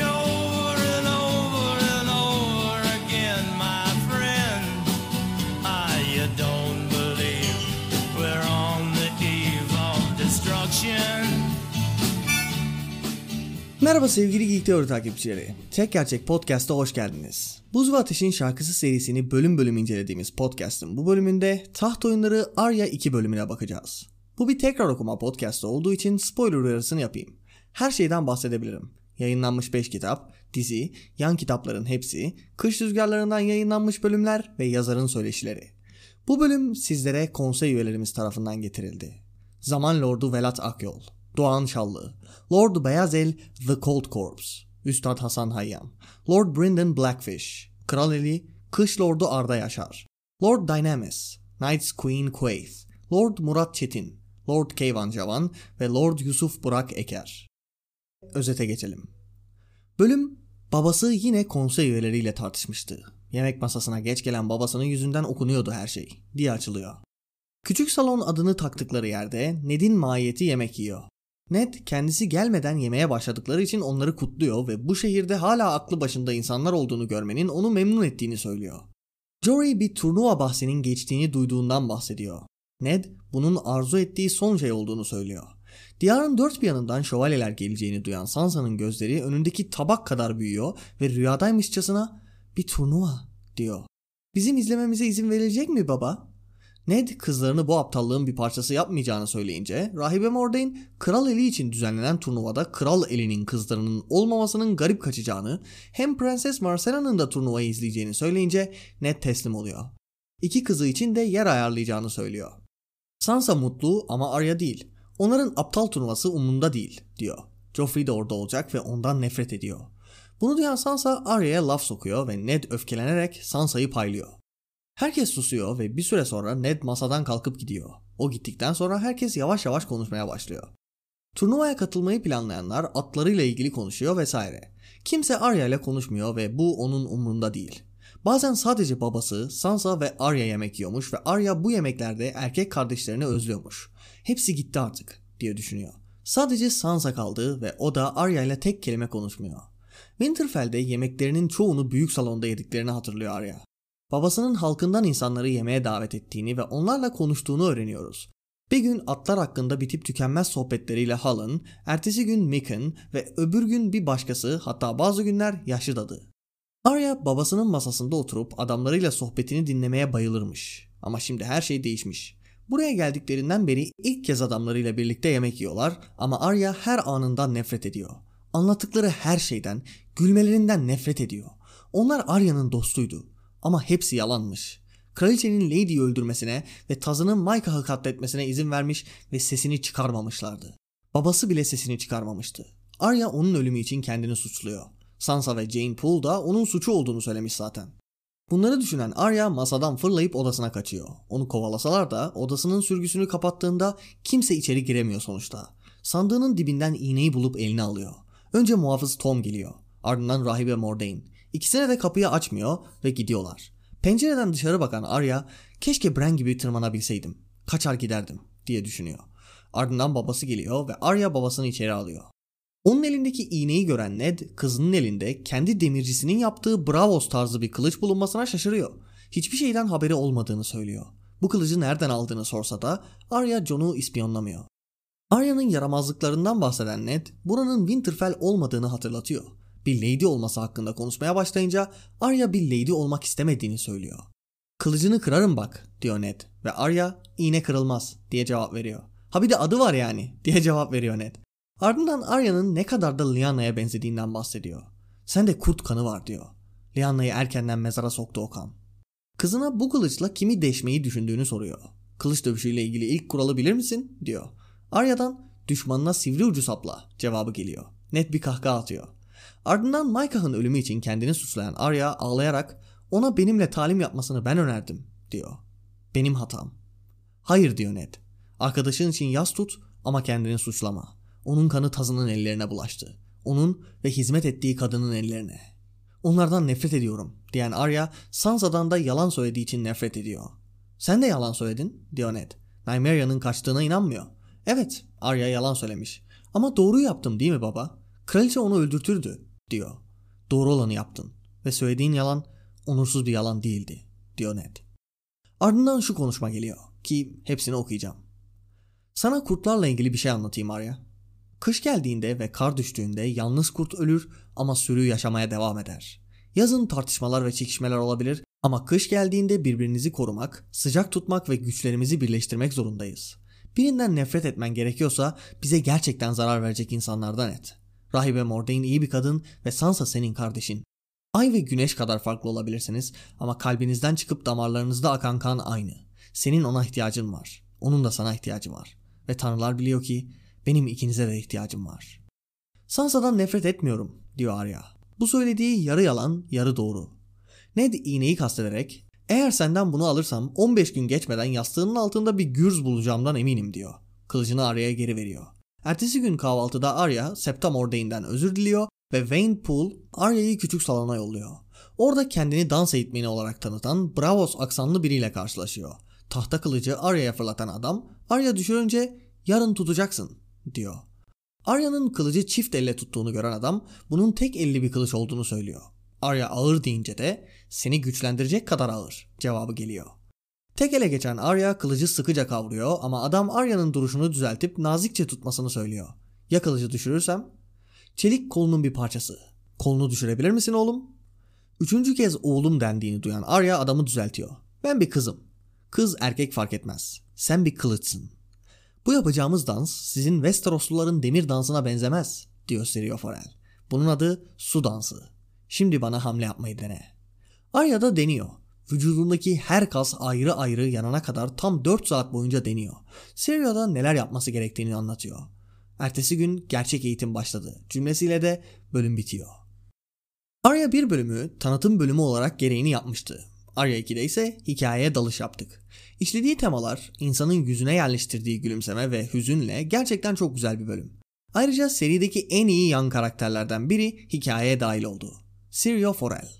over and over and over again, my friend, you don't believe we're on the eve of destruction. Merhaba sevgili Geek Teori takipçileri. Tek Gerçek Podcast'a hoş geldiniz. Buz ve Ateşin Şarkısı serisini bölüm bölüm incelediğimiz podcast'ın bu bölümünde taht oyunları Arya 2 bölümüne bakacağız. Bu bir tekrar okuma podcast'ı olduğu için spoiler uyarısını yapayım. Her şeyden bahsedebilirim. Yayınlanmış 5 kitap, dizi, yan kitapların hepsi, kış rüzgarlarından yayınlanmış bölümler ve yazarın söyleşileri. Bu bölüm sizlere konsey üyelerimiz tarafından getirildi. Zaman Lordu Velat Akyol, Doğan Şallı, Lord Beyazel The Cold Corpse, Üstad Hasan Hayyan, Lord Brynden Blackfish, Kral Eli, Kış Lordu Arda Yaşar, Lord Dynamis, Knights Queen Quaithe, Lord Murat Çetin, Lord Keyvan Cavan ve Lord Yusuf Burak Eker. Özete geçelim. Bölüm, babası yine konsey üyeleriyle tartışmıştı. Yemek masasına geç gelen babasının yüzünden okunuyordu her şey diye açılıyor. Küçük salon adını taktıkları yerde Ned'in mahiyeti yemek yiyor. Ned kendisi gelmeden yemeğe başladıkları için onları kutluyor ve bu şehirde hala aklı başında insanlar olduğunu görmenin onu memnun ettiğini söylüyor. Jory bir turnuva bahsinin geçtiğini duyduğundan bahsediyor. Ned bunun arzu ettiği son şey olduğunu söylüyor. Diyarın dört bir yanından şövalyeler geleceğini duyan Sansa'nın gözleri önündeki tabak kadar büyüyor ve rüyadaymışçasına "Bir turnuva" diyor. "Bizim izlememize izin verilecek mi baba?" Ned kızlarını bu aptallığın bir parçası yapmayacağını söyleyince Rahibe Mordain Kral Eli için düzenlenen turnuvada Kral Eli'nin kızlarının olmamasının garip kaçacağını hem Prenses Marcella'nın da turnuvayı izleyeceğini söyleyince Ned teslim oluyor. İki kızı için de yer ayarlayacağını söylüyor. Sansa mutlu ama Arya değil. Onların aptal turnuvası umurunda değil diyor. Joffrey de orada olacak ve ondan nefret ediyor. Bunu duyan Sansa Arya'ya laf sokuyor ve Ned öfkelenerek Sansa'yı paylıyor. Herkes susuyor ve bir süre sonra Ned masadan kalkıp gidiyor. O gittikten sonra herkes yavaş yavaş konuşmaya başlıyor. Turnuvaya katılmayı planlayanlar atlarıyla ilgili konuşuyor vesaire. Kimse Arya ile konuşmuyor ve bu onun umrunda değil. Bazen sadece babası, Sansa ve Arya yemek yiyormuş ve Arya bu yemeklerde erkek kardeşlerini özlüyormuş. "Hepsi gitti artık" diye düşünüyor. Sadece Sansa kaldı ve o da Arya ile tek kelime konuşmuyor. Winterfell'de yemeklerinin çoğunu büyük salonda yediklerini hatırlıyor Arya. Babasının halkından insanları yemeğe davet ettiğini ve onlarla konuştuğunu öğreniyoruz. Bir gün atlar hakkında bitip tükenmez sohbetleriyle Hal'ın, ertesi gün Mick'in ve öbür gün bir başkası, hatta bazı günler yaşlı dadı. Arya babasının masasında oturup adamlarıyla sohbetini dinlemeye bayılırmış. Ama şimdi her şey değişmiş. Buraya geldiklerinden beri ilk kez adamlarıyla birlikte yemek yiyorlar ama Arya her anından nefret ediyor. Anlattıkları her şeyden, gülmelerinden nefret ediyor. Onlar Arya'nın dostuydu. Ama hepsi yalanmış. Kraliçenin Lady'yi öldürmesine ve tazının Micah'ı katletmesine izin vermiş ve sesini çıkarmamışlardı. Babası bile sesini çıkarmamıştı. Arya onun ölümü için kendini suçluyor. Sansa ve Jeyne Poole da onun suçu olduğunu söylemiş zaten. Bunları düşünen Arya masadan fırlayıp odasına kaçıyor. Onu kovalasalar da odasının sürgüsünü kapattığında kimse içeri giremiyor sonuçta. Sandığının dibinden iğneyi bulup eline alıyor. Önce muhafız Tom geliyor. Ardından Rahibe Mordain. İkisine de kapıyı açmıyor ve gidiyorlar. Pencereden dışarı bakan Arya, "Keşke Bran gibi tırmanabilseydim. Kaçar giderdim" diye düşünüyor. Ardından babası geliyor ve Arya babasını içeri alıyor. Onun elindeki iğneyi gören Ned, kızının elinde kendi demircisinin yaptığı Braavos tarzı bir kılıç bulunmasına şaşırıyor. Hiçbir şeyden haberi olmadığını söylüyor. Bu kılıcı nereden aldığını sorsa da Arya Jon'u ispiyonlamıyor. Arya'nın yaramazlıklarından bahseden Ned, buranın Winterfell olmadığını hatırlatıyor. Bir lady olması hakkında konuşmaya başlayınca Arya bir lady olmak istemediğini söylüyor. "Kılıcını kırarım bak" diyor Ned ve Arya "iğne kırılmaz" diye cevap veriyor. "Ha bir de adı var yani" diye cevap veriyor Ned. Ardından Arya'nın ne kadar da Lyanna'ya benzediğinden bahsediyor. "Sende kurt kanı var" diyor. Lyanna'yı erkenden mezara soktu o kan. Kızına bu kılıçla kimi deşmeyi düşündüğünü soruyor. "Kılıç dövüşüyle ilgili ilk kuralı bilir misin?" diyor. Arya'dan "Düşmanına sivri ucu sapla" cevabı geliyor. Ned bir kahkaha atıyor. Ardından Micah'ın ölümü için kendini suçlayan Arya ağlayarak "Ona benimle talim yapmasını ben önerdim" diyor. "Benim hatam." Hayır diyor Ned. Arkadaşın için yas tut ama kendini suçlama. Onun kanı Taz'ın ellerine bulaştı. Onun ve hizmet ettiği kadının ellerine. Onlardan nefret ediyorum diyen Arya Sansa'dan da yalan söylediği için nefret ediyor. Sen de yalan söyledin diyor Ned. Nymeria'nın kaçtığına inanmıyor. Evet, Arya yalan söylemiş. Ama doğruyu yaptım değil mi baba? Kraliçe onu öldürtürdü diyor. Doğru olanı yaptın ve söylediğin yalan onursuz bir yalan değildi diyor Ned. Ardından şu konuşma geliyor ki hepsini okuyacağım. Sana kurtlarla ilgili bir şey anlatayım Arya. Kış geldiğinde ve kar düştüğünde yalnız kurt ölür ama sürü yaşamaya devam eder. Yazın tartışmalar ve çekişmeler olabilir ama kış geldiğinde birbirinizi korumak, sıcak tutmak ve güçlerimizi birleştirmek zorundayız. Birinden nefret etmen gerekiyorsa bize gerçekten zarar verecek insanlardan et. Rahibe Mordain iyi bir kadın ve Sansa senin kardeşin. Ay ve güneş kadar farklı olabilirsiniz ama kalbinizden çıkıp damarlarınızda akan kan aynı. Senin ona ihtiyacın var. Onun da sana ihtiyacı var. Ve tanrılar biliyor ki benim ikinize de ihtiyacım var. Sansa'dan nefret etmiyorum diyor Arya. Bu söylediği yarı yalan, yarı doğru. Ned iğneyi kastederek eğer senden bunu alırsam 15 gün geçmeden yastığının altında bir gürz bulacağımdan eminim diyor. Kılıcını Arya'ya geri veriyor. Ertesi gün kahvaltıda Arya Septa Mordain'den özür diliyor ve Jeyne Poole Arya'yı küçük salona yolluyor. Orada kendini dans eğitmeni olarak tanıtan Braavos aksanlı biriyle karşılaşıyor. Tahta kılıcı Arya'ya fırlatan adam Arya düşürünce yarın tutacaksın diyor. Arya'nın kılıcı çift elle tuttuğunu gören adam bunun tek elli bir kılıç olduğunu söylüyor. Arya ağır deyince de seni güçlendirecek kadar ağır cevabı geliyor. Tek ele geçen Arya kılıcı sıkıca kavruyor ama adam Arya'nın duruşunu düzeltip nazikçe tutmasını söylüyor. Ya kılıcı düşürürsem? Çelik kolunun bir parçası. Kolunu düşürebilir misin oğlum? Üçüncü kez oğlum dendiğini duyan Arya adamı düzeltiyor. Ben bir kızım. Kız erkek fark etmez. Sen bir kılıçsın. Bu yapacağımız dans sizin Westerosluların demir dansına benzemez diyor Sirio Forel. Bunun adı su dansı. Şimdi bana hamle yapmayı dene. Arya da deniyor. Vücudundaki her kas ayrı ayrı yanana kadar tam 4 saat boyunca deniyor. Sirio da neler yapması gerektiğini anlatıyor. Ertesi gün gerçek eğitim başladı cümlesiyle de bölüm bitiyor. Arya 1 bölümü tanıtım bölümü olarak gereğini yapmıştı. Arya 2'de ise hikayeye dalış yaptık. İşlediği temalar, insanın yüzüne yerleştirdiği gülümseme ve hüzünle gerçekten çok güzel bir bölüm. Ayrıca serideki en iyi yan karakterlerden biri hikayeye dahil oldu. Sirio Forel.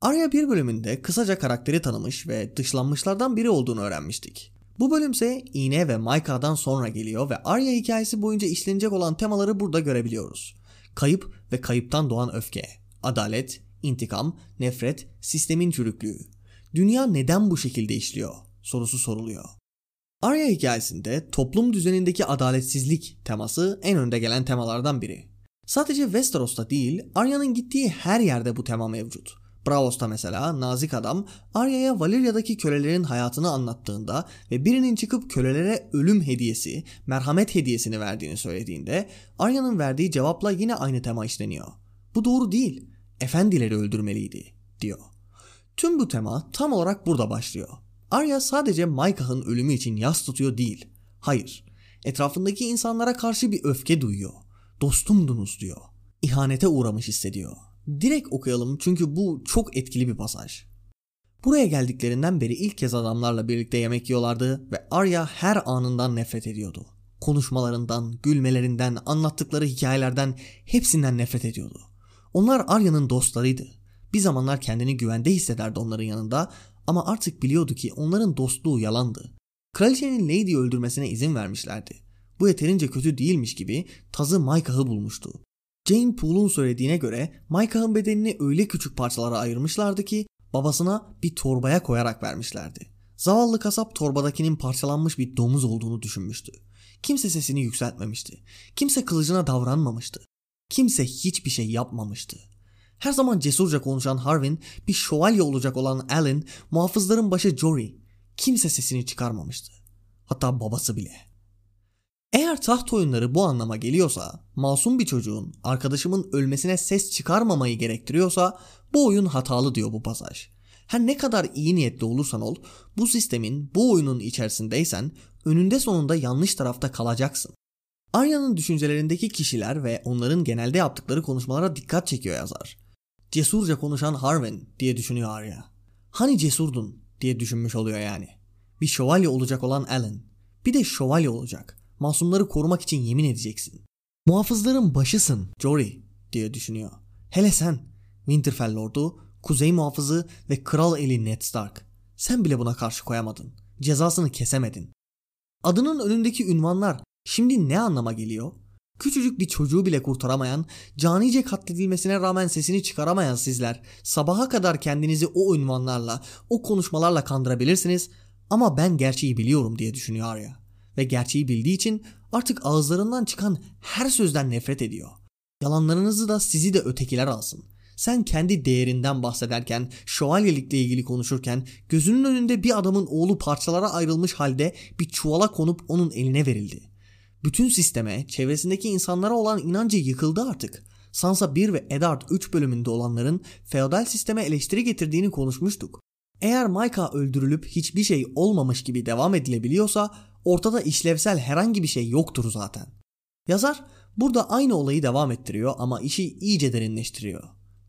Arya 1 bölümünde kısaca karakteri tanımış ve dışlanmışlardan biri olduğunu öğrenmiştik. Bu bölümse iğne ve Maika'dan sonra geliyor ve Arya hikayesi boyunca işlenecek olan temaları burada görebiliyoruz. Kayıp ve kayıptan doğan öfke, adalet, intikam, nefret, sistemin çürüklüğü. Dünya neden bu şekilde işliyor sorusu soruluyor. Arya hikayesinde toplum düzenindeki adaletsizlik teması en önde gelen temalardan biri. Sadece Westeros'ta değil, Arya'nın gittiği her yerde bu tema mevcut. Braavos'ta mesela nazik adam Arya'ya Valyria'daki kölelerin hayatını anlattığında ve birinin çıkıp kölelere ölüm hediyesi, merhamet hediyesini verdiğini söylediğinde Arya'nın verdiği cevapla yine aynı tema işleniyor. Bu doğru değil, efendileri öldürmeliydi diyor. Tüm bu tema tam olarak burada başlıyor. Arya sadece Maika'nın ölümü için yas tutuyor değil. Hayır, etrafındaki insanlara karşı bir öfke duyuyor. Dostumdunuz diyor. İhanete uğramış hissediyor. Direkt okuyalım çünkü bu çok etkili bir pasaj. Buraya geldiklerinden beri ilk kez adamlarla birlikte yemek yiyorlardı ve Arya her anından nefret ediyordu. Konuşmalarından, gülmelerinden, anlattıkları hikayelerden hepsinden nefret ediyordu. Onlar Arya'nın dostlarıydı. Bir zamanlar kendini güvende hissederdi onların yanında ama artık biliyordu ki onların dostluğu yalandı. Kraliçenin Lady'yi öldürmesine izin vermişlerdi. Bu yeterince kötü değilmiş gibi Taz'ı Maika'yı bulmuştu. Jeyne Poole'un söylediğine göre Maika'nın bedenini öyle küçük parçalara ayırmışlardı ki babasına bir torbaya koyarak vermişlerdi. Zavallı kasap torbadakinin parçalanmış bir domuz olduğunu düşünmüştü. Kimse sesini yükseltmemişti. Kimse kılıcına davranmamıştı. Kimse hiçbir şey yapmamıştı. Her zaman cesurca konuşan Harwin, bir şövalye olacak olan Aelin, muhafızların başı Jory. Kimse sesini çıkarmamıştı. Hatta babası bile. Eğer taht oyunları bu anlama geliyorsa, masum bir çocuğun arkadaşımın ölmesine ses çıkarmamayı gerektiriyorsa bu oyun hatalı diyor bu pasaj. Her ne kadar iyi niyetli olursan ol, bu sistemin, bu oyunun içerisindeysen önünde sonunda yanlış tarafta kalacaksın. Arya'nın düşüncelerindeki kişiler ve onların genelde yaptıkları konuşmalara dikkat çekiyor yazar. Cesurca konuşan Harwin diye düşünüyor Arya. Hani cesurdun diye düşünmüş oluyor yani. Bir şövalye olacak olan Alan. Bir de şövalye olacak. Masumları korumak için yemin edeceksin. Muhafızların başısın Jory diye düşünüyor. Hele sen Winterfell Lordu, Kuzey Muhafızı ve Kral Eli Ned Stark. Sen bile buna karşı koyamadın. Cezasını kesemedin. Adının önündeki ünvanlar şimdi ne anlama geliyor? Küçücük bir çocuğu bile kurtaramayan, canice katledilmesine rağmen sesini çıkaramayan sizler, sabaha kadar kendinizi o ünvanlarla, o konuşmalarla kandırabilirsiniz ama ben gerçeği biliyorum diye düşünüyor Arya. Ve gerçeği bildiği için artık ağızlarından çıkan her sözden nefret ediyor. Yalanlarınızı da sizi de ötekiler alsın. Sen kendi değerinden bahsederken, şövalyelikle ilgili konuşurken, gözünün önünde bir adamın oğlu parçalara ayrılmış halde bir çuvala konup onun eline verildi. Bütün sisteme, çevresindeki insanlara olan inancı yıkıldı artık. Sansa 1 ve Eddard 3 bölümünde olanların feodal sisteme eleştiri getirdiğini konuşmuştuk. Eğer Maika öldürülüp hiçbir şey olmamış gibi devam edilebiliyorsa, ortada işlevsel herhangi bir şey yoktur zaten. Yazar burada aynı olayı devam ettiriyor ama işi iyice derinleştiriyor.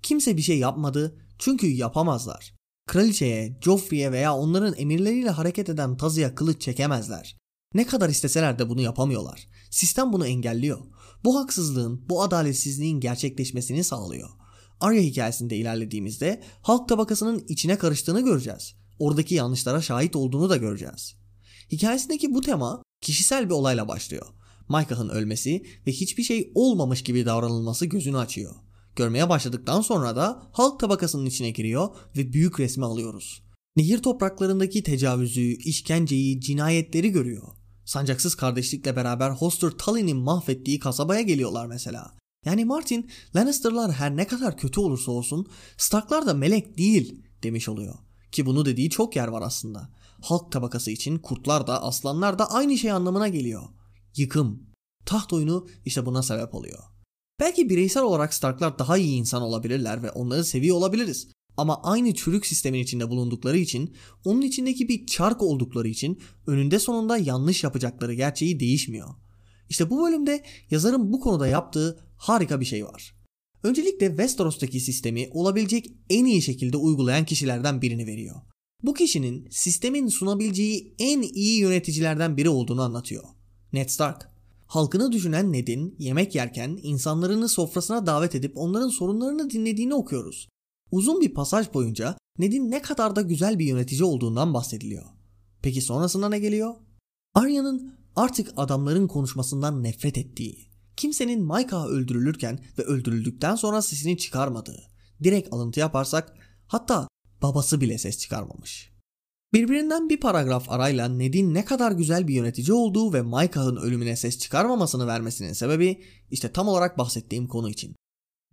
Kimse bir şey yapmadı çünkü yapamazlar. Kraliçeye, Joffrey'e veya onların emirleriyle hareket eden Tazi'ye kılıç çekemezler. Ne kadar isteseler de bunu yapamıyorlar. Sistem bunu engelliyor. Bu haksızlığın, bu adaletsizliğin gerçekleşmesini sağlıyor. Arya hikayesinde ilerlediğimizde halk tabakasının içine karıştığını göreceğiz. Oradaki yanlışlara şahit olduğunu da göreceğiz. Hikayesindeki bu tema kişisel bir olayla başlıyor. Maika'nın ölmesi ve hiçbir şey olmamış gibi davranılması gözünü açıyor. Görmeye başladıktan sonra da halk tabakasının içine giriyor ve büyük resmi alıyoruz. Nehir topraklarındaki tecavüzü, işkenceyi, cinayetleri görüyor. Sancaksız kardeşlikle beraber Hoster Tully'nin mahvettiği kasabaya geliyorlar mesela. Yani Martin, Lannister'lar her ne kadar kötü olursa olsun Stark'lar da melek değil demiş oluyor. Ki bunu dediği çok yer var aslında. Halk tabakası için kurtlar da aslanlar da aynı şey anlamına geliyor. Yıkım, taht oyunu işte buna sebep oluyor. Belki bireysel olarak Stark'lar daha iyi insan olabilirler ve onları seviyor olabiliriz. Ama aynı çürük sistemin içinde bulundukları için, onun içindeki bir çark oldukları için önünde sonunda yanlış yapacakları gerçeği değişmiyor. İşte bu bölümde yazarın bu konuda yaptığı harika bir şey var. Öncelikle Westeros'taki sistemi olabilecek en iyi şekilde uygulayan kişilerden birini veriyor. Bu kişinin sistemin sunabileceği en iyi yöneticilerden biri olduğunu anlatıyor. Ned Stark. Halkını düşünen Ned'in yemek yerken insanlarını sofrasına davet edip onların sorunlarını dinlediğini okuyoruz. Uzun bir pasaj boyunca Ned'in ne kadar da güzel bir yönetici olduğundan bahsediliyor. Peki sonrasında ne geliyor? Arya'nın artık adamların konuşmasından nefret ettiği, kimsenin Maika öldürülürken ve öldürüldükten sonra sesini çıkarmadığı, direkt alıntı yaparsak hatta babası bile ses çıkarmamış. Birbirinden bir paragraf arayla Ned'in ne kadar güzel bir yönetici olduğu ve Maika'nın ölümüne ses çıkarmamasını vermesinin sebebi işte tam olarak bahsettiğim konu için.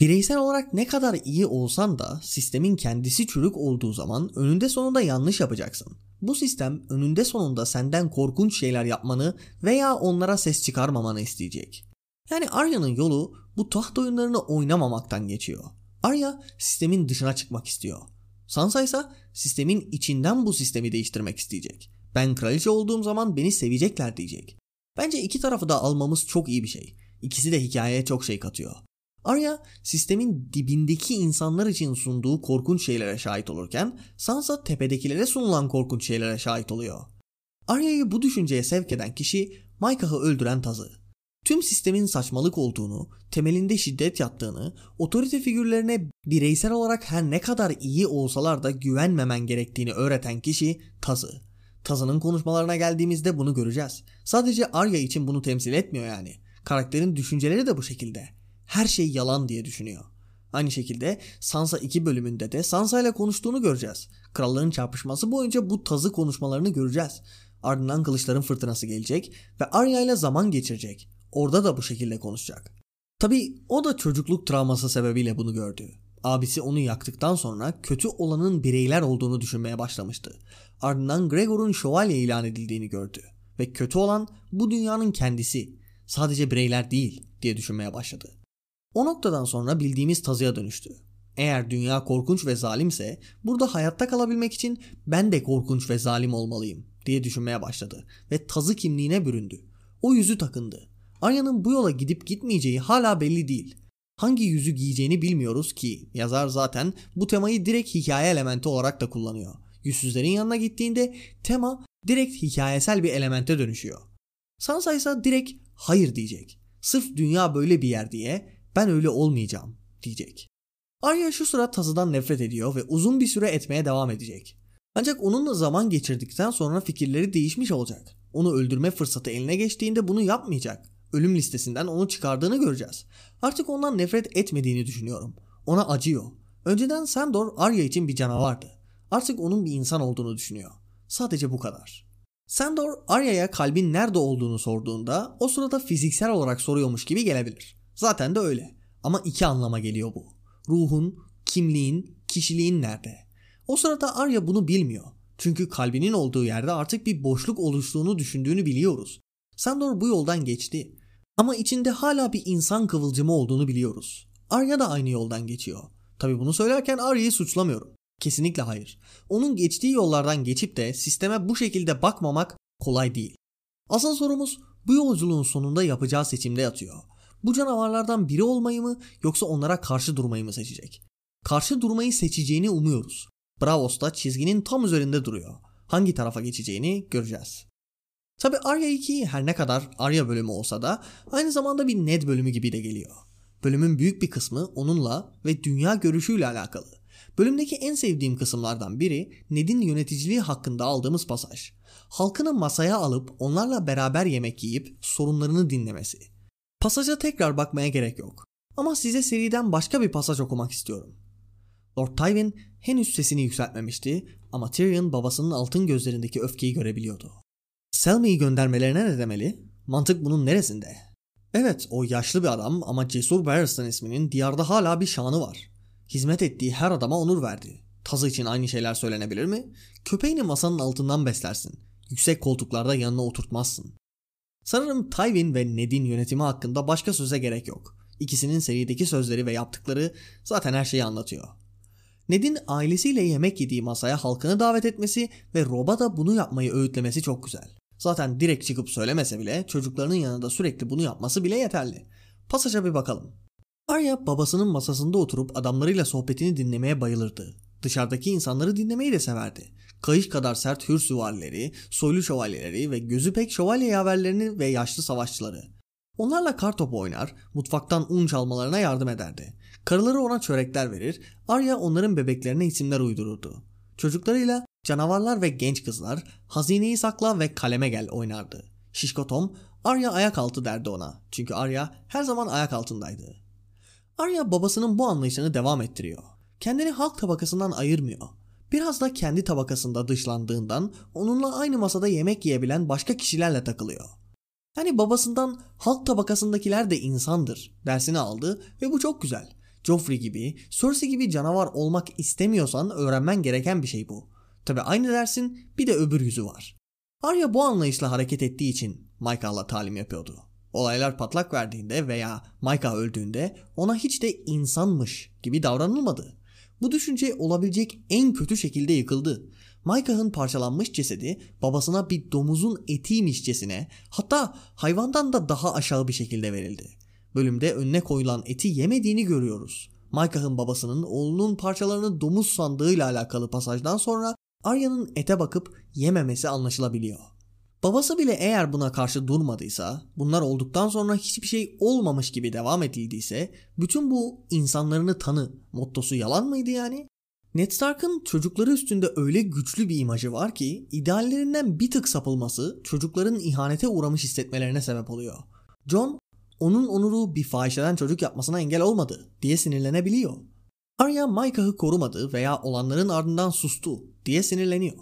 Bireysel olarak ne kadar iyi olsan da sistemin kendisi çürük olduğu zaman önünde sonunda yanlış yapacaksın. Bu sistem önünde sonunda senden korkunç şeyler yapmanı veya onlara ses çıkarmamanı isteyecek. Yani Arya'nın yolu bu taht oyunlarını oynamamaktan geçiyor. Arya sistemin dışına çıkmak istiyor. Sansa ise sistemin içinden bu sistemi değiştirmek isteyecek. Ben kraliçe olduğum zaman beni sevecekler diyecek. Bence iki tarafı da almamız çok iyi bir şey. İkisi de hikayeye çok şey katıyor. Arya sistemin dibindeki insanlar için sunduğu korkunç şeylere şahit olurken Sansa tepedekilere sunulan korkunç şeylere şahit oluyor. Arya'yı bu düşünceye sevk eden kişi Maika'yı öldüren Tazı. Tüm sistemin saçmalık olduğunu, temelinde şiddet yattığını, otorite figürlerine bireysel olarak her ne kadar iyi olsalar da güvenmemen gerektiğini öğreten kişi Tazı. Tazı'nın konuşmalarına geldiğimizde bunu göreceğiz. Sadece Arya için bunu temsil etmiyor yani. Karakterin düşünceleri de bu şekilde. Her şey yalan diye düşünüyor. Aynı şekilde Sansa 2 bölümünde de Sansa ile konuştuğunu göreceğiz. Kralların çarpışması boyunca bu Tazı konuşmalarını göreceğiz. Ardından kılıçların fırtınası gelecek ve Arya ile zaman geçirecek. Orada da bu şekilde konuşacak. Tabii o da çocukluk travması sebebiyle bunu gördü. Abisi onu yaktıktan sonra kötü olanın bireyler olduğunu düşünmeye başlamıştı. Ardından Gregor'un şövalye ilan edildiğini gördü. Ve kötü olan bu dünyanın kendisi, sadece bireyler değil diye düşünmeye başladı. O noktadan sonra bildiğimiz Tazı'ya dönüştü. Eğer dünya korkunç ve zalimse burada hayatta kalabilmek için ben de korkunç ve zalim olmalıyım diye düşünmeye başladı. Ve Tazı kimliğine büründü. O yüzü takındı. Arya'nın bu yola gidip gitmeyeceği hala belli değil. Hangi yüzü giyeceğini bilmiyoruz ki yazar zaten bu temayı direkt hikaye elementi olarak da kullanıyor. Yüzsüzlerin yanına gittiğinde tema direkt hikayesel bir elemente dönüşüyor. Sansa ise direkt hayır diyecek. Sırf dünya böyle bir yer diye ben öyle olmayacağım diyecek. Arya şu sıra Taz'dan nefret ediyor ve uzun bir süre etmeye devam edecek. Ancak onunla zaman geçirdikten sonra fikirleri değişmiş olacak. Onu öldürme fırsatı eline geçtiğinde bunu yapmayacak. Ölüm listesinden onu çıkardığını göreceğiz. Artık ondan nefret etmediğini düşünüyorum. Ona acıyor. Önceden Sandor Arya için bir canavardı. Artık onun bir insan olduğunu düşünüyor. Sadece bu kadar. Sandor Arya'ya kalbin nerede olduğunu sorduğunda o sırada fiziksel olarak soruyormuş gibi gelebilir. Zaten de öyle. Ama iki anlama geliyor bu. Ruhun, kimliğin, kişiliğin nerede? O sırada Arya bunu bilmiyor. Çünkü kalbinin olduğu yerde artık bir boşluk oluştuğunu düşündüğünü biliyoruz. Sandor bu yoldan geçti. Ama içinde hala bir insan kıvılcımı olduğunu biliyoruz. Arya da aynı yoldan geçiyor. Tabii bunu söylerken Arya'yı suçlamıyorum. Kesinlikle hayır. Onun geçtiği yollardan geçip de sisteme bu şekilde bakmamak kolay değil. Asıl sorumuz bu yolculuğun sonunda yapacağı seçimde yatıyor. Bu canavarlardan biri olmayı mı yoksa onlara karşı durmayı mı seçecek? Karşı durmayı seçeceğini umuyoruz. Braavos da çizginin tam üzerinde duruyor. Hangi tarafa geçeceğini göreceğiz. Tabi Arya 2 her ne kadar Arya bölümü olsa da aynı zamanda bir Ned bölümü gibi de geliyor. Bölümün büyük bir kısmı onunla ve dünya görüşüyle alakalı. Bölümdeki en sevdiğim kısımlardan biri Ned'in yöneticiliği hakkında aldığımız pasaj. Halkını masaya alıp onlarla beraber yemek yiyip sorunlarını dinlemesi. Pasaja tekrar bakmaya gerek yok. Ama size seriden başka bir pasaj okumak istiyorum. Lord Tywin henüz sesini yükseltmemişti ama Tyrion babasının altın gözlerindeki öfkeyi görebiliyordu. Selmy'yi göndermelerine ne demeli? Mantık bunun neresinde? Evet, o yaşlı bir adam ama cesur Barristan isminin diyarda hala bir şanı var. Hizmet ettiği her adama onur verdi. Tazı için aynı şeyler söylenebilir mi? Köpeğini masanın altından beslersin. Yüksek koltuklarda yanına oturtmazsın. Sanırım Tywin ve Ned'in yönetimi hakkında başka söze gerek yok. İkisinin serideki sözleri ve yaptıkları zaten her şeyi anlatıyor. Ned'in ailesiyle yemek yediği masaya halkını davet etmesi ve Rob'a da bunu yapmayı öğütlemesi çok güzel. Zaten direkt çıkıp söylemese bile çocuklarının yanında sürekli bunu yapması bile yeterli. Pasaja bir bakalım. Arya babasının masasında oturup adamlarıyla sohbetini dinlemeye bayılırdı. Dışarıdaki insanları dinlemeyi de severdi. Kayış kadar sert hür süvarileri, soylu şövalyeleri ve gözü pek şövalye yaverlerini ve yaşlı savaşçıları. Onlarla kartopu oynar, mutfaktan un çalmalarına yardım ederdi. Karıları ona çörekler verir, Arya onların bebeklerine isimler uydururdu. Çocuklarıyla canavarlar ve genç kızlar hazineyi sakla ve kaleme gel oynardı. Şişko Tom, Arya ayak altı derdi ona. Çünkü Arya her zaman ayak altındaydı. Arya babasının bu anlayışını devam ettiriyor. Kendini halk tabakasından ayırmıyor. Biraz da kendi tabakasında dışlandığından onunla aynı masada yemek yiyebilen başka kişilerle takılıyor. Hani babasından halk tabakasındakiler de insandır dersini aldı ve bu çok güzel. Joffrey gibi, Cersei gibi canavar olmak istemiyorsan öğrenmen gereken bir şey bu. Tabi aynı dersin bir de öbür yüzü var. Arya bu anlayışla hareket ettiği için Micah'la talim yapıyordu. Olaylar patlak verdiğinde veya Micah öldüğünde ona hiç de insanmış gibi davranılmadı. Bu düşünce olabilecek en kötü şekilde yıkıldı. Micah'ın parçalanmış cesedi babasına bir domuzun etiymişçesine hatta hayvandan da daha aşağı bir şekilde verildi. Bölümde önüne koyulan eti yemediğini görüyoruz. Micah'ın babasının oğlunun parçalarını domuz sandığıyla alakalı pasajdan sonra Arya'nın ete bakıp yememesi anlaşılabiliyor. Babası bile eğer buna karşı durmadıysa, bunlar olduktan sonra hiçbir şey olmamış gibi devam edildiyse, bütün bu insanlarını tanı mottosu yalan mıydı yani? Ned Stark'ın çocukları üstünde öyle güçlü bir imajı var ki, ideallerinden bir tık sapılması çocukların ihanete uğramış hissetmelerine sebep oluyor. Jon, onun onuru bir fahişeden çocuk yapmasına engel olmadı diye sinirlenebiliyor. Arya Micah'ı korumadı veya olanların ardından sustu diye sinirleniyor.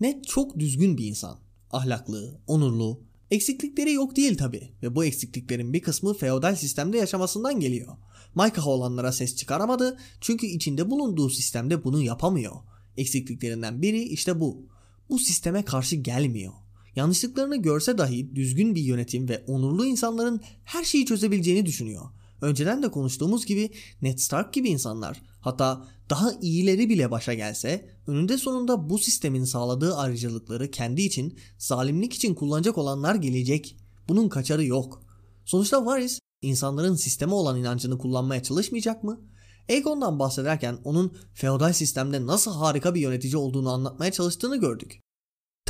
Ned çok düzgün bir insan. Ahlaklı, onurlu, eksiklikleri yok değil tabii ve bu eksikliklerin bir kısmı feodal sistemde yaşamasından geliyor. Micah olanlara ses çıkaramadı çünkü içinde bulunduğu sistemde bunu yapamıyor. Eksikliklerinden biri işte bu. Bu sisteme karşı gelmiyor. Yanlışlıklarını görse dahi düzgün bir yönetim ve onurlu insanların her şeyi çözebileceğini düşünüyor. Önceden de konuştuğumuz gibi Ned Stark gibi insanlar, hatta daha iyileri bile başa gelse, önünde sonunda bu sistemin sağladığı ayrıcalıkları kendi için, zalimlik için kullanacak olanlar gelecek. Bunun kaçarı yok. Sonuçta Varys, insanların sisteme olan inancını kullanmaya çalışmayacak mı? Aegon'dan bahsederken onun feodal sistemde nasıl harika bir yönetici olduğunu anlatmaya çalıştığını gördük.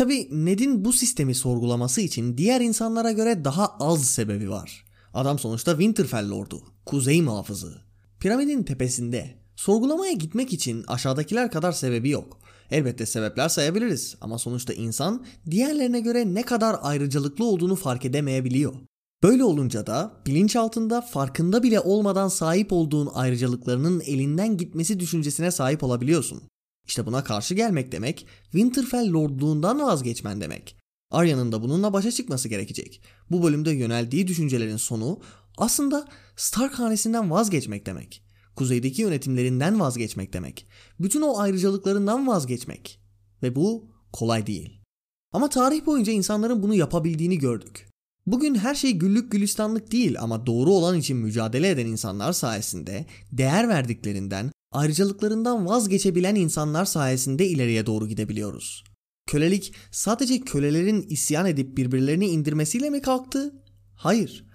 Tabii Ned'in bu sistemi sorgulaması için diğer insanlara göre daha az sebebi var. Adam sonuçta Winterfell Lord'u, Kuzey Muhafızı. Piramidin tepesinde sorgulamaya gitmek için aşağıdakiler kadar sebebi yok. Elbette sebepler sayabiliriz ama sonuçta insan diğerlerine göre ne kadar ayrıcalıklı olduğunu fark edemeyebiliyor. Böyle olunca da bilinçaltında farkında bile olmadan sahip olduğun ayrıcalıklarının elinden gitmesi düşüncesine sahip olabiliyorsun. İşte buna karşı gelmek demek Winterfell lordluğundan vazgeçmen demek. Arya'nın da bununla başa çıkması gerekecek. Bu bölümde yöneldiği düşüncelerin sonu aslında Stark hanesinden vazgeçmek demek. Kuzeydeki yönetimlerinden vazgeçmek demek. Bütün o ayrıcalıklarından vazgeçmek. Ve bu kolay değil. Ama tarih boyunca insanların bunu yapabildiğini gördük. Bugün her şey güllük gülistanlık değil ama doğru olan için mücadele eden insanlar sayesinde, değer verdiklerinden, ayrıcalıklarından vazgeçebilen insanlar sayesinde ileriye doğru gidebiliyoruz. Kölelik sadece kölelerin isyan edip birbirlerini indirmesiyle mi kalktı? Hayır.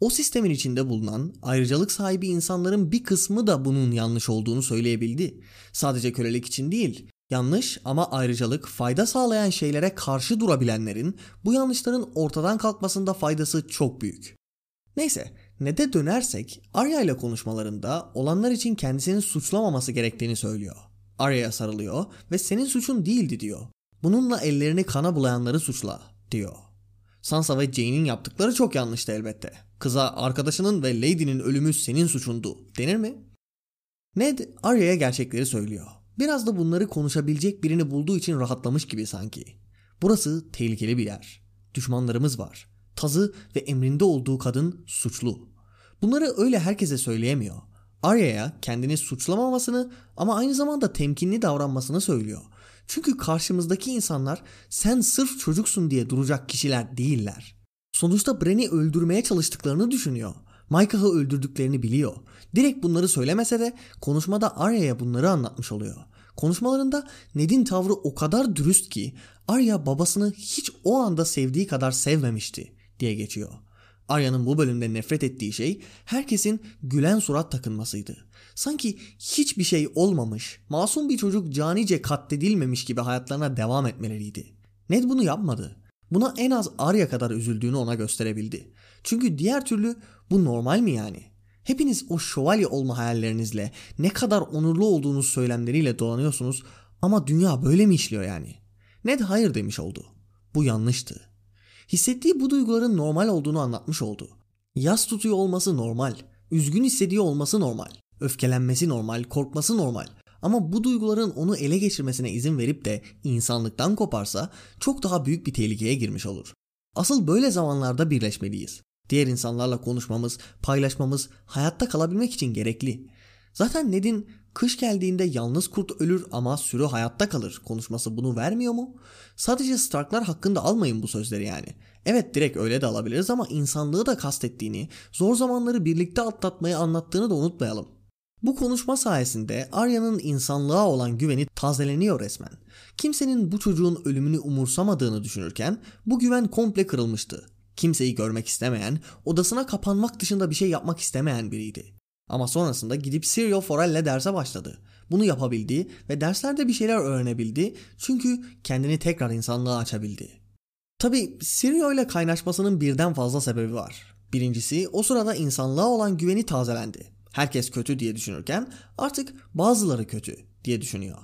O sistemin içinde bulunan ayrıcalık sahibi insanların bir kısmı da bunun yanlış olduğunu söyleyebildi. Sadece kölelik için değil, yanlış ama ayrıcalık fayda sağlayan şeylere karşı durabilenlerin bu yanlışların ortadan kalkmasında faydası çok büyük. Neyse, Ned'e dönersek Arya ile konuşmalarında olanlar için kendisini suçlamaması gerektiğini söylüyor. Arya'ya sarılıyor ve senin suçun değildi diyor. Bununla ellerini kana bulayanları suçla diyor. Sansa ve Jayne'in yaptıkları çok yanlıştı elbette. Kıza arkadaşının ve Lady'nin ölümü senin suçundu denir mi? Ned Arya'ya gerçekleri söylüyor. Biraz da bunları konuşabilecek birini bulduğu için rahatlamış gibi sanki. Burası tehlikeli bir yer. Düşmanlarımız var. Tazı ve emrinde olduğu kadın suçlu. Bunları öyle herkese söyleyemiyor. Arya'ya kendini suçlamamasını ama aynı zamanda temkinli davranmasını söylüyor. Çünkü karşımızdaki insanlar sen sırf çocuksun diye duracak kişiler değiller. Sonuçta Bren'i öldürmeye çalıştıklarını düşünüyor. Micah'ı öldürdüklerini biliyor. Direkt bunları söylemese de konuşmada Arya'ya bunları anlatmış oluyor. Konuşmalarında Ned'in tavrı o kadar dürüst ki Arya babasını hiç o anda sevdiği kadar sevmemişti diye geçiyor. Arya'nın bu bölümde nefret ettiği şey herkesin gülen surat takınmasıydı. Sanki hiçbir şey olmamış, masum bir çocuk canice katledilmemiş gibi hayatlarına devam etmeleriydi. Ned bunu yapmadı. Buna en az Arya kadar üzüldüğünü ona gösterebildi. Çünkü diğer türlü bu normal mi yani? Hepiniz o şövalye olma hayallerinizle, ne kadar onurlu olduğunuz söylemleriyle dolanıyorsunuz ama dünya böyle mi işliyor yani? Ned hayır demiş oldu. Bu yanlıştı. Hissettiği bu duyguların normal olduğunu anlatmış oldu. Yas tutuyor olması normal, üzgün hissediyor olması normal, öfkelenmesi normal, korkması normal. Ama bu duyguların onu ele geçirmesine izin verip de insanlıktan koparsa çok daha büyük bir tehlikeye girmiş olur. Asıl böyle zamanlarda birleşmeliyiz. Diğer insanlarla konuşmamız, paylaşmamız hayatta kalabilmek için gerekli. Zaten Ned'in kış geldiğinde yalnız kurt ölür ama sürü hayatta kalır konuşması bunu vermiyor mu? Sadece Starklar hakkında almayın bu sözleri yani. Evet direkt öyle de alabiliriz ama insanlığı da kastettiğini, zor zamanları birlikte atlatmayı anlattığını da unutmayalım. Bu konuşma sayesinde Arya'nın insanlığa olan güveni tazeleniyor resmen. Kimsenin bu çocuğun ölümünü umursamadığını düşünürken bu güven komple kırılmıştı. Kimseyi görmek istemeyen, odasına kapanmak dışında bir şey yapmak istemeyen biriydi. Ama sonrasında gidip Sirio Forel'le derse başladı. Bunu yapabildi ve derslerde bir şeyler öğrenebildi çünkü kendini tekrar insanlığa açabildi. Tabii Sirio ile kaynaşmasının birden fazla sebebi var. Birincisi o sırada insanlığa olan güveni tazelendi. Herkes kötü diye düşünürken artık bazıları kötü diye düşünüyor.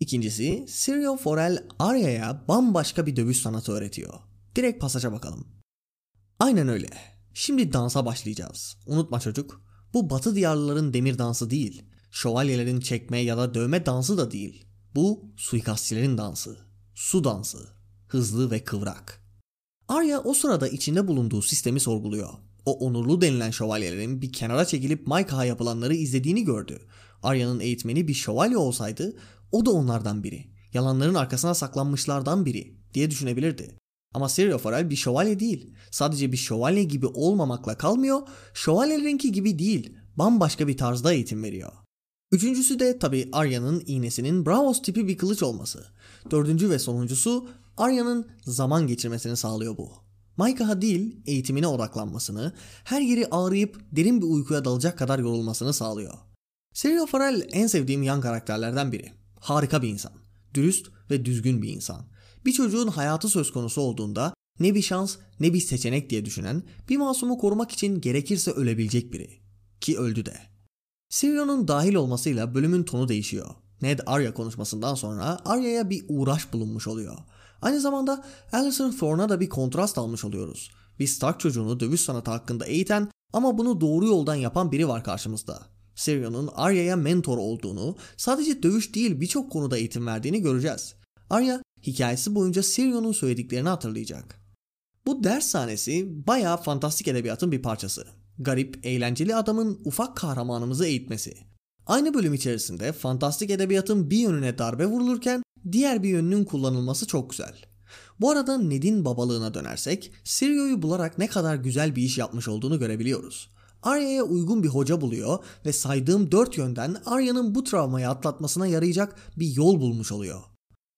İkincisi Sirio Forel Arya'ya bambaşka bir dövüş sanatı öğretiyor. Direkt pasaja bakalım. Aynen öyle. Şimdi dansa başlayacağız. Unutma çocuk. Bu batı diyarlıların demir dansı değil. Şövalyelerin çekme ya da dövme dansı da değil. Bu suikastçilerin dansı. Su dansı. Hızlı ve kıvrak. Arya o sırada içinde bulunduğu sistemi sorguluyor. O onurlu denilen şövalyelerin bir kenara çekilip Micah'a yapılanları izlediğini gördü. Arya'nın eğitmeni bir şövalye olsaydı o da onlardan biri. Yalanların arkasına saklanmışlardan biri diye düşünebilirdi. Ama Sirio Forel bir şövalye değil. Sadece bir şövalye gibi olmamakla kalmıyor, şövalyelerinki gibi değil, bambaşka bir tarzda eğitim veriyor. Üçüncüsü de tabii Arya'nın iğnesinin Braavos tipi bir kılıç olması. Dördüncü ve sonuncusu Arya'nın zaman geçirmesini sağlıyor bu. Micah'a değil, eğitimine odaklanmasını, her yeri ağrıyıp derin bir uykuya dalacak kadar yorulmasını sağlıyor. Sirio Forel en sevdiğim yan karakterlerden biri. Harika bir insan. Dürüst ve düzgün bir insan. bir çocuğun hayatı söz konusu olduğunda ne bir şans ne bir seçenek diye düşünen, bir masumu korumak için gerekirse ölebilecek biri. Ki öldü de. Sirion'un dahil olmasıyla bölümün tonu değişiyor. Ned Arya konuşmasından sonra Arya'ya bir uğraş bulunmuş oluyor. Aynı zamanda Alistair Thorne'a da bir kontrast almış oluyoruz. Bir Stark çocuğunu dövüş sanatı hakkında eğiten ama bunu doğru yoldan yapan biri var karşımızda. Sirion'un Arya'ya mentor olduğunu, sadece dövüş değil birçok konuda eğitim verdiğini göreceğiz. Arya hikayesi boyunca Sirion'un söylediklerini hatırlayacak. Bu ders sahnesi bayağı fantastik edebiyatın bir parçası. Garip, eğlenceli adamın ufak kahramanımızı eğitmesi. Aynı bölüm içerisinde fantastik edebiyatın bir yönüne darbe vurulurken diğer bir yönünün kullanılması çok güzel. Bu arada Ned'in babalığına dönersek, Sirio'yu bularak ne kadar güzel bir iş yapmış olduğunu görebiliyoruz. Arya'ya uygun bir hoca buluyor ve saydığım 4 yönden Arya'nın bu travmayı atlatmasına yarayacak bir yol bulmuş oluyor.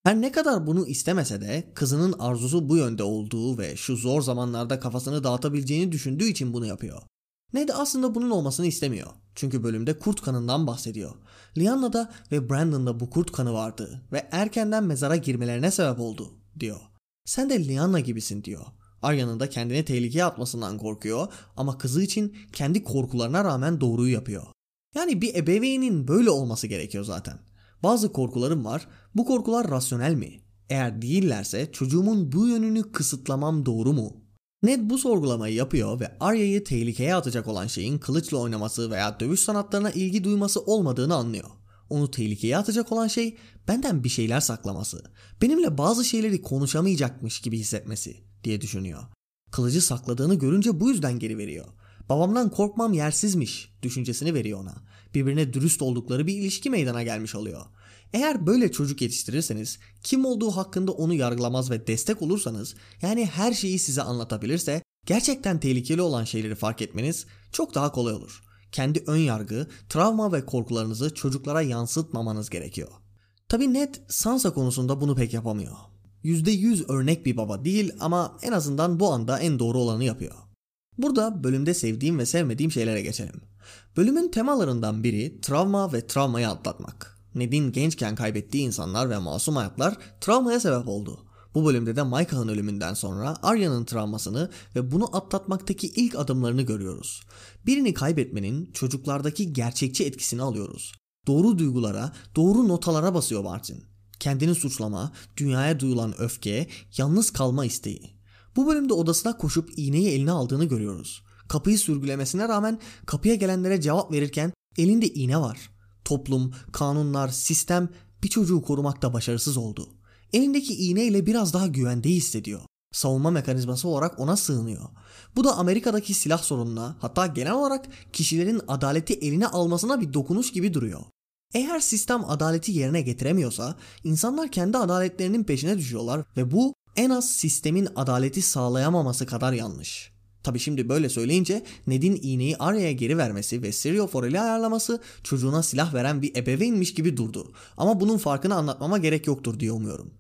Her ne kadar bunu istemese de kızının arzusu bu yönde olduğu ve şu zor zamanlarda kafasını dağıtabileceğini düşündüğü için bunu yapıyor. Ned aslında bunun olmasını istemiyor. Çünkü bölümde kurt kanından bahsediyor. Lyanna'da ve Brandon'da bu kurt kanı vardı ve erkenden mezara girmelerine sebep oldu diyor. Sen de Lyanna gibisin diyor. Arya'nın da kendini tehlikeye atmasından korkuyor ama kızı için kendi korkularına rağmen doğruyu yapıyor. Yani bir ebeveynin böyle olması gerekiyor zaten. Bazı korkularım var. Bu korkular rasyonel mi? Eğer değillerse çocuğumun bu yönünü kısıtlamam doğru mu? Ned bu sorgulamayı yapıyor ve Arya'yı tehlikeye atacak olan şeyin kılıçla oynaması veya dövüş sanatlarına ilgi duyması olmadığını anlıyor. Onu tehlikeye atacak olan şey benden bir şeyler saklaması, benimle bazı şeyleri konuşamayacakmış gibi hissetmesi diye düşünüyor. Kılıcı sakladığını görünce bu yüzden geri veriyor. Babamdan korkmam yersizmiş düşüncesini veriyor ona. Birbirine dürüst oldukları bir ilişki meydana gelmiş oluyor. Eğer böyle çocuk yetiştirirseniz, kim olduğu hakkında onu yargılamaz ve destek olursanız, yani her şeyi size anlatabilirse, gerçekten tehlikeli olan şeyleri fark etmeniz çok daha kolay olur. Kendi ön yargı, travma ve korkularınızı çocuklara yansıtmamanız gerekiyor. Tabii Ned Sansa konusunda bunu pek yapamıyor. %100 örnek bir baba değil ama en azından bu anda en doğru olanı yapıyor. Burada bölümde sevdiğim ve sevmediğim şeylere geçelim. Bölümün temalarından biri travma ve travmayı atlatmak. Ned'in gençken kaybettiği insanlar ve masum hayatlar travmaya sebep oldu. Bu bölümde de Micah'ın ölümünden sonra Arya'nın travmasını ve bunu atlatmaktaki ilk adımlarını görüyoruz. Birini kaybetmenin çocuklardaki gerçekçi etkisini alıyoruz. Doğru duygulara, doğru notalara basıyor Martin. Kendini suçlama, dünyaya duyulan öfke, yalnız kalma isteği. Bu bölümde odasına koşup iğneyi eline aldığını görüyoruz. Kapıyı sürgülemesine rağmen kapıya gelenlere cevap verirken elinde iğne var. Toplum, kanunlar, sistem bir çocuğu korumakta başarısız oldu. Elindeki iğneyle biraz daha güvende hissediyor. Savunma mekanizması olarak ona sığınıyor. Bu da Amerika'daki silah sorununa, hatta genel olarak kişilerin adaleti eline almasına bir dokunuş gibi duruyor. Eğer sistem adaleti yerine getiremiyorsa, insanlar kendi adaletlerinin peşine düşüyorlar ve bu en az sistemin adaleti sağlayamaması kadar yanlış. Tabi şimdi böyle söyleyince Ned'in iğneyi Arya'ya geri vermesi ve Sirio Forel'i ayarlaması çocuğuna silah veren bir ebeveynmiş gibi durdu. Ama bunun farkını anlatmama gerek yoktur diye umuyorum.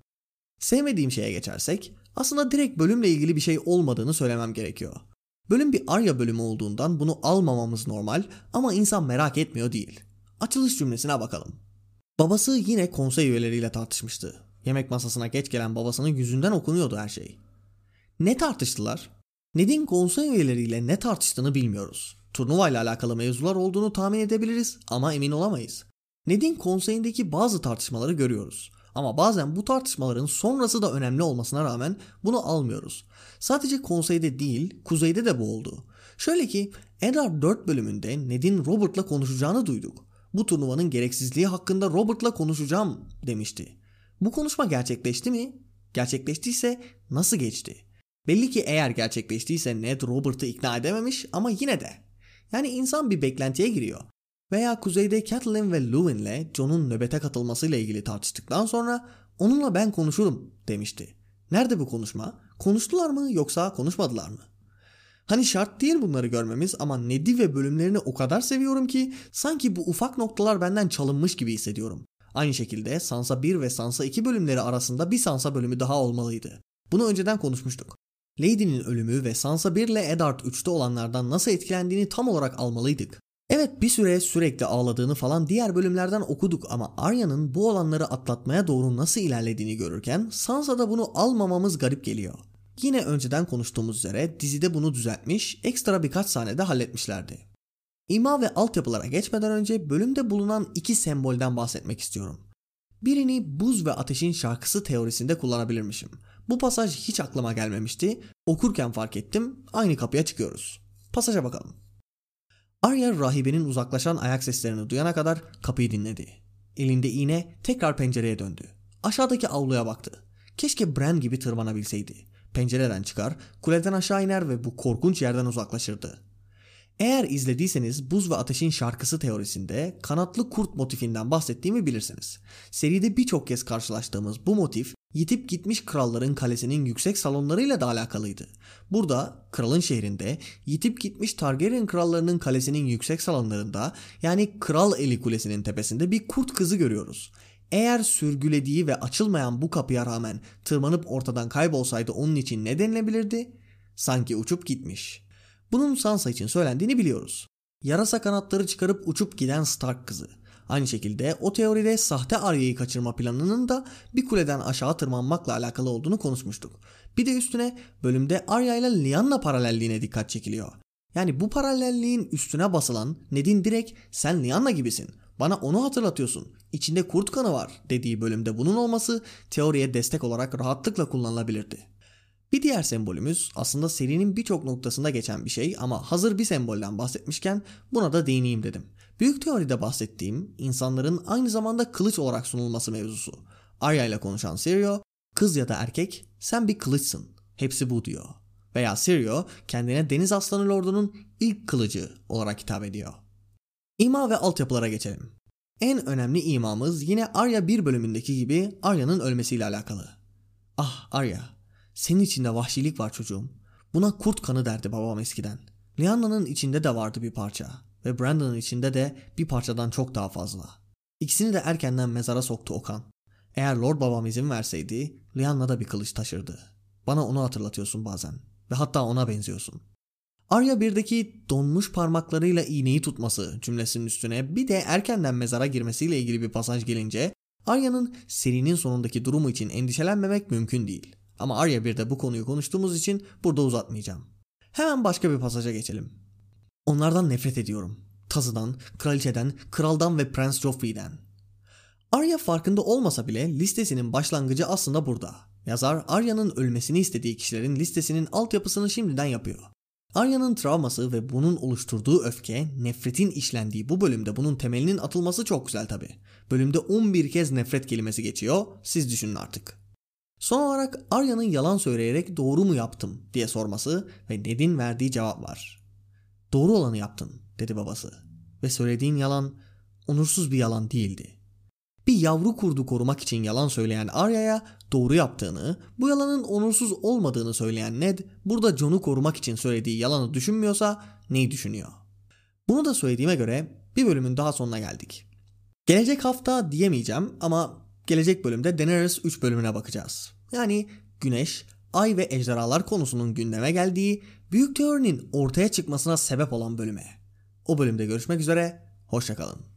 Sevmediğim şeye geçersek aslında direkt bölümle ilgili bir şey olmadığını söylemem gerekiyor. Bölüm bir Arya bölümü olduğundan bunu almamamız normal ama insan merak etmiyor değil. Açılış cümlesine bakalım. Babası yine konsey üyeleriyle tartışmıştı. Yemek masasına geç gelen babasının yüzünden okunuyordu her şey. Ne tartıştılar? Ned'in konsey üyeleriyle ne tartıştığını bilmiyoruz. Turnuvayla alakalı mevzular olduğunu tahmin edebiliriz ama emin olamayız. Ned'in konseyindeki bazı tartışmaları görüyoruz. Ama bazen bu tartışmaların sonrası da önemli olmasına rağmen bunu almıyoruz. Sadece konseyde değil, kuzeyde de bu oldu. Şöyle ki, Eddard 4 bölümünde Ned'in Robert'la konuşacağını duyduk. Bu turnuvanın gereksizliği hakkında Robert'la konuşacağım demişti. Bu konuşma gerçekleşti mi? Gerçekleştiyse nasıl geçti? Belli ki eğer gerçekleştiyse Ned Robert'ı ikna edememiş ama yine de. Yani insan bir beklentiye giriyor. Veya kuzeyde Catelyn ve Luwyn'le Jon'un nöbete katılmasıyla ilgili tartıştıktan sonra onunla ben konuşurum demişti. Nerede bu konuşma? Konuştular mı yoksa konuşmadılar mı? Hani şart değil bunları görmemiz ama Ned'i ve bölümlerini o kadar seviyorum ki sanki bu ufak noktalar benden çalınmış gibi hissediyorum. Aynı şekilde Sansa 1 ve Sansa 2 bölümleri arasında bir Sansa bölümü daha olmalıydı. Bunu önceden konuşmuştuk. Lady'nin ölümü ve Sansa 1 ile Eddard 3'te olanlardan nasıl etkilendiğini tam olarak almalıydık. Evet, bir süre sürekli ağladığını falan diğer bölümlerden okuduk ama Arya'nın bu olanları atlatmaya doğru nasıl ilerlediğini görürken Sansa'da bunu almamamız garip geliyor. Yine önceden konuştuğumuz üzere dizide bunu düzeltmiş, ekstra birkaç sahnede halletmişlerdi. İma ve altyapılara geçmeden önce bölümde bulunan iki sembolden bahsetmek istiyorum. Birini Buz ve Ateşin Şarkısı teorisinde kullanabilirmişim. Bu pasaj hiç aklıma gelmemişti. Okurken fark ettim. Aynı kapıya çıkıyoruz. Pasaja bakalım. Arya rahibenin uzaklaşan ayak seslerini duyana kadar kapıyı dinledi. Elinde iğne tekrar pencereye döndü. Aşağıdaki avluya baktı. Keşke Bran gibi tırmanabilseydi. Pencereden çıkar, kuleden aşağı iner ve bu korkunç yerden uzaklaşırdı. Eğer izlediyseniz Buz ve Ateşin Şarkısı teorisinde kanatlı kurt motifinden bahsettiğimi bilirsiniz. Seride birçok kez karşılaştığımız bu motif yitip gitmiş kralların kalesinin yüksek salonlarıyla da alakalıydı. Burada kralın şehrinde yitip gitmiş Targaryen krallarının kalesinin yüksek salonlarında, yani Kral Eli Kulesi'nin tepesinde bir kurt kızı görüyoruz. Eğer sürgülediği ve açılmayan bu kapıya rağmen tırmanıp ortadan kaybolsaydı onun için ne denilebilirdi? Sanki uçup gitmiş. Bunun Sansa için söylendiğini biliyoruz. Yarasa kanatları çıkarıp uçup giden Stark kızı. Aynı şekilde o teoride sahte Arya'yı kaçırma planının da bir kuleden aşağı tırmanmakla alakalı olduğunu konuşmuştuk. Bir de üstüne bölümde Arya ile Lyanna paralelliğine dikkat çekiliyor. Yani bu paralelliğin üstüne basılan Ned'in direkt "sen Lyanna gibisin, bana onu hatırlatıyorsun, içinde kurt kanı var" dediği bölümde bunun olması teoriye destek olarak rahatlıkla kullanılabilirdi. Bir diğer sembolümüz aslında serinin birçok noktasında geçen bir şey ama hazır bir sembolden bahsetmişken buna da değineyim dedim. Büyük teoride bahsettiğim insanların aynı zamanda kılıç olarak sunulması mevzusu. Arya ile konuşan Sirio, "kız ya da erkek sen bir kılıçsın, hepsi bu" diyor. Veya Sirio kendine Deniz Aslanı Lordu'nun ilk kılıcı olarak hitap ediyor. İma ve altyapılara geçelim. En önemli imamız yine Arya 1 bölümündeki gibi Arya'nın ölmesiyle alakalı. "Ah Arya, senin içinde vahşilik var çocuğum. Buna kurt kanı derdi babam eskiden. Lyanna'nın içinde de vardı bir parça. Ve Brandon'ın içinde de bir parçadan çok daha fazla. İkisini de erkenden mezara soktu Okan. Eğer Lord babam izin verseydi Lyanna da bir kılıç taşırdı. Bana onu hatırlatıyorsun bazen. Ve hatta ona benziyorsun." Arya 1'deki donmuş parmaklarıyla iğneyi tutması cümlesinin üstüne bir de erkenden mezara girmesiyle ilgili bir pasaj gelince Arya'nın serinin sonundaki durumu için endişelenmemek mümkün değil. Ama Arya 1'de bu konuyu konuştuğumuz için burada uzatmayacağım. Hemen başka bir pasaja geçelim. "Onlardan nefret ediyorum. Tazıdan, kraliçeden, kraldan ve Prens Joffrey'den." Arya farkında olmasa bile listesinin başlangıcı aslında burada. Yazar Arya'nın ölmesini istediği kişilerin listesinin altyapısını şimdiden yapıyor. Arya'nın travması ve bunun oluşturduğu öfke, nefretin işlendiği bu bölümde bunun temelinin atılması çok güzel tabi. Bölümde 11 kez nefret kelimesi geçiyor, siz düşünün artık. Son olarak Arya'nın yalan söyleyerek "doğru mu yaptım" diye sorması ve Ned'in verdiği cevap var. "Doğru olanı yaptın" dedi babası "ve söylediğin yalan onursuz bir yalan değildi." Bir yavru kurdu korumak için yalan söyleyen Arya'ya doğru yaptığını, bu yalanın onursuz olmadığını söyleyen Ned, burada Jon'u korumak için söylediği yalanı düşünmüyorsa neyi düşünüyor? Bunu da söylediğime göre bir bölümün daha sonuna geldik. Gelecek hafta diyemeyeceğim ama gelecek bölümde Daenerys 3 bölümüne bakacağız. Yani Güneş, Ay ve Ejderhalar konusunun gündeme geldiği, büyük teorinin ortaya çıkmasına sebep olan bölüme. O bölümde görüşmek üzere, hoşça kalın.